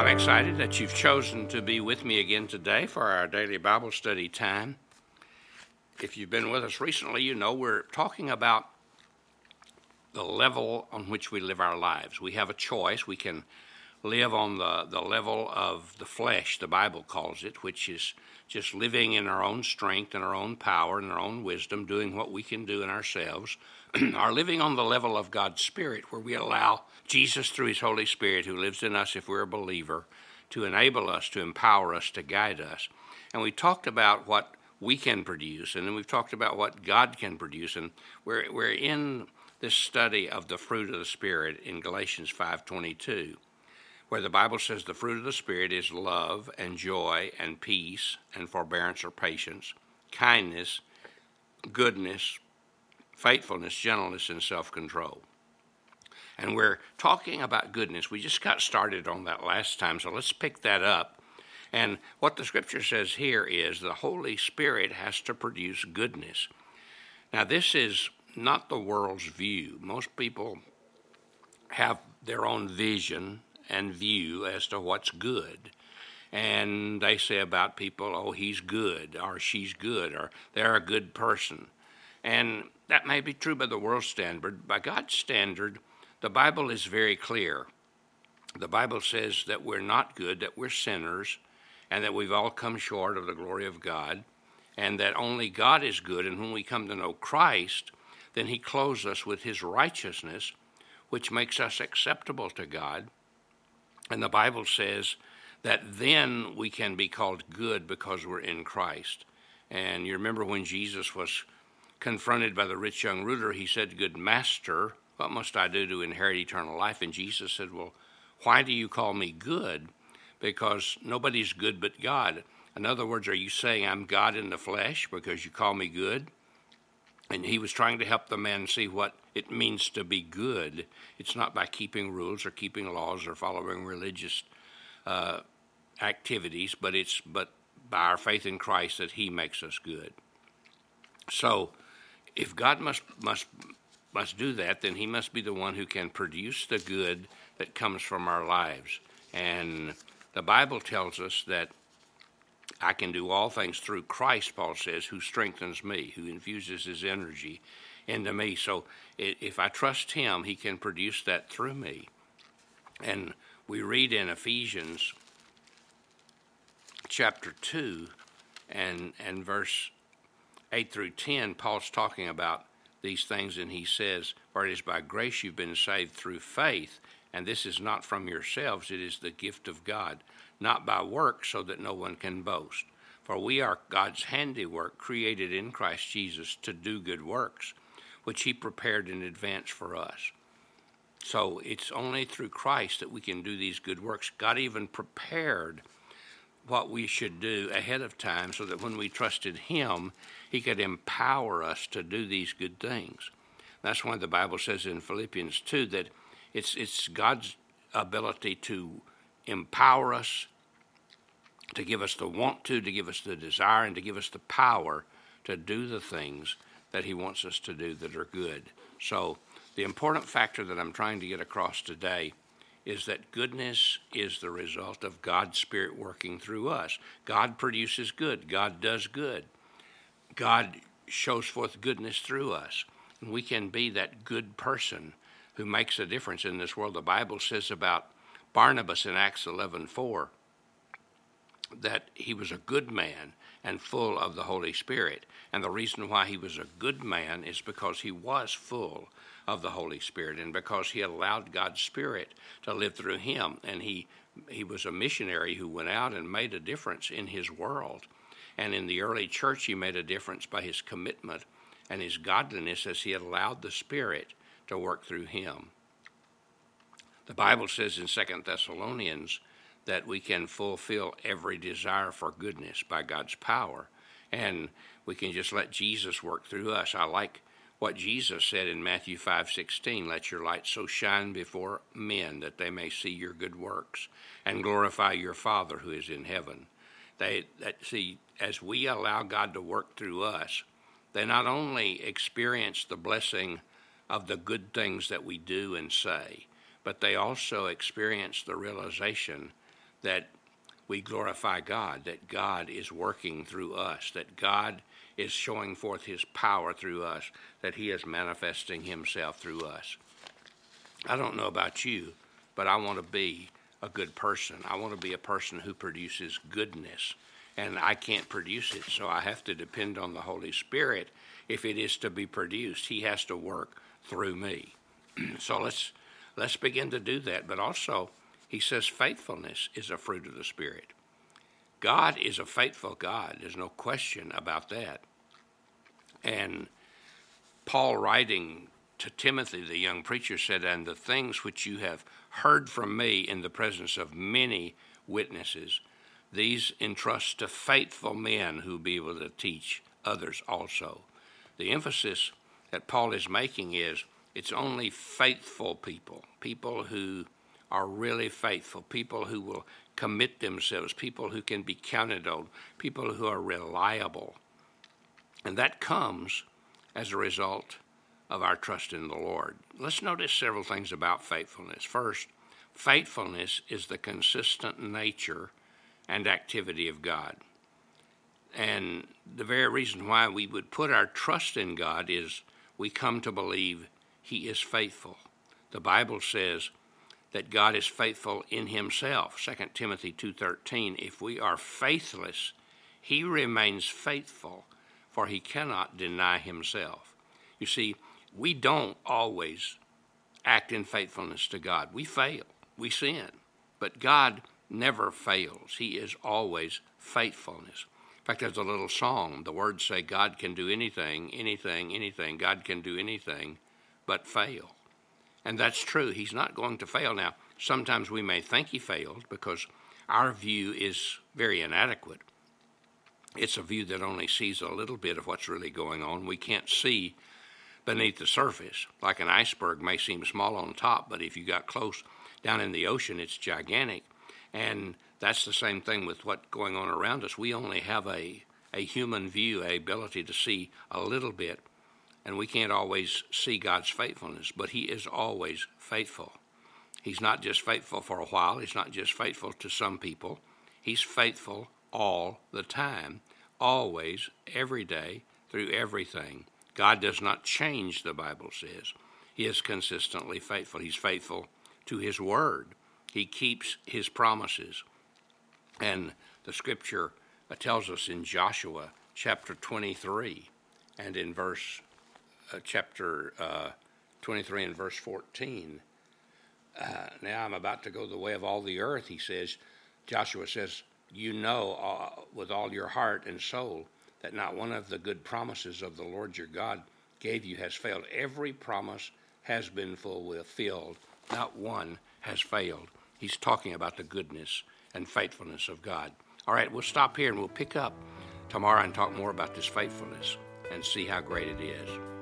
I'm excited that you've chosen to be with me again today for our daily Bible study time. If you've been with us recently, you know we're talking about the level on which we live our lives. We have a choice. We can live on the level of the flesh, the Bible calls it, which is just living in our own strength and our own power and our own wisdom, doing what we can do in ourselves, or living on the level of God's Spirit, where we allow Jesus through His Holy Spirit, who lives in us if we're a believer, to enable us, to empower us, to guide us. And we talked about what we can produce, and then we've talked about what God can produce, and we're in this study of the fruit of the Spirit in Galatians 5:22, where the Bible says the fruit of the Spirit is love and joy and peace and forbearance or patience, kindness, goodness, faithfulness, gentleness, and self-control. And we're talking about goodness. We just got started on that last time, so let's pick that up. And what the Scripture says here is the Holy Spirit has to produce goodness. Now, this is not the world's view. Most people have their own vision and view as to what's good. And they say about people, oh, he's good, or she's good, or they're a good person. And that may be true by the world's standard. By God's standard, the Bible is very clear. The Bible says that we're not good, that we're sinners, and that we've all come short of the glory of God, and that only God is good. And when we come to know Christ, then He clothes us with His righteousness, which makes us acceptable to God. And the Bible says that then we can be called good because we're in Christ. And you remember when Jesus was confronted by the rich young ruler, He said, "Good master, what must I do to inherit eternal life?" And Jesus said, "Well, why do you call me good? Because nobody's good but God." In other words, are you saying I'm God in the flesh because you call me good? And He was trying to help the man see what it means to be good. It's not by keeping rules or keeping laws or following religious activities, but by our faith in Christ that He makes us good. So if God must do that, then He must be the one who can produce the good that comes from our lives. And the Bible tells us that I can do all things through Christ, Paul says, who strengthens me, who infuses His energy into me. So if I trust Him, He can produce that through me. And we read in Ephesians chapter 2 and verse 8 through 10, Paul's talking about these things, and he says, "For it is by grace you've been saved through faith, and this is not from yourselves, it is the gift of God, not by works, so that no one can boast. For we are God's handiwork, created in Christ Jesus to do good works, which He prepared in advance for us." So it's only through Christ that we can do these good works. God even prepared what we should do ahead of time so that when we trusted Him, He could empower us to do these good things. That's why the Bible says in Philippians 2 that it's God's ability to empower us, to give us the want to give us the desire, and to give us the power to do the things that He wants us to do that are good. So the important factor that I'm trying to get across today is that goodness is the result of God's Spirit working through us. God produces good. God does good. God shows forth goodness through us. And we can be that good person who makes a difference in this world. The Bible says about Barnabas in Acts 11:4 that he was a good man and full of the Holy Spirit. And the reason why he was a good man is because he was full of the Holy Spirit, and because he allowed God's Spirit to live through him. And he was a missionary who went out and made a difference in his world. And in the early church, he made a difference by his commitment and his godliness as he allowed the Spirit to work through him. The Bible says in 2 Thessalonians that we can fulfill every desire for goodness by God's power, and we can just let Jesus work through us. I like what Jesus said in Matthew 5:16, "Let your light so shine before men that they may see your good works and glorify your Father who is in heaven." As we allow God to work through us, they not only experience the blessing of the good things that we do and say, but they also experience the realization that we glorify God, that God is working through us, that God is showing forth his power through us, that he is manifesting himself through us. I don't know about you, but I want to be a good person. I want to be a person who produces goodness, and I can't produce it, so I have to depend on the Holy Spirit. If it is to be produced, he has to work through me. So let's begin to do that. But also, he says faithfulness is a fruit of the Spirit. God is a faithful God. There's no question about that. And Paul, writing to Timothy, the young preacher, said, "And the things which you have heard from me in the presence of many witnesses, these entrust to faithful men who will be able to teach others also." The emphasis that Paul is making is it's only faithful people, people who are really faithful, people who will commit themselves, people who can be counted on, people who are reliable. And that comes as a result of our trust in the Lord. Let's notice several things about faithfulness. First, faithfulness is the consistent nature and activity of God. And the very reason why we would put our trust in God is we come to believe he is faithful. The Bible says that God is faithful in himself. 2 Timothy 2:13, if we are faithless, he remains faithful, for he cannot deny himself. You see, we don't always act in faithfulness to God. We fail. We sin. But God never fails. He is always faithfulness. In fact, there's a little song. The words say God can do anything, anything, anything. God can do anything but fail. And that's true. He's not going to fail. Now, sometimes we may think he failed because our view is very inadequate. It's a view that only sees a little bit of what's really going on. We can't see beneath the surface. Like an iceberg may seem small on top, but if you got close down in the ocean, it's gigantic. And that's the same thing with what's going on around us. We only have a human view, an ability to see a little bit, and we can't always see God's faithfulness, but he is always faithful. He's not just faithful for a while. He's not just faithful to some people. He's faithful all the time, always, every day, through everything. God does not change, the Bible says. He is consistently faithful. He's faithful to his word. He keeps his promises. And the scripture tells us in Joshua chapter 23 and in verse chapter 23 and verse 14. Now I'm about to go the way of all the earth, he says. Joshua says, you know with all your heart and soul that not one of the good promises of the Lord your God gave you has failed. Every promise has been fulfilled. Not one has failed. He's talking about the goodness and faithfulness of God. All right, we'll stop here and we'll pick up tomorrow and talk more about this faithfulness and see how great it is.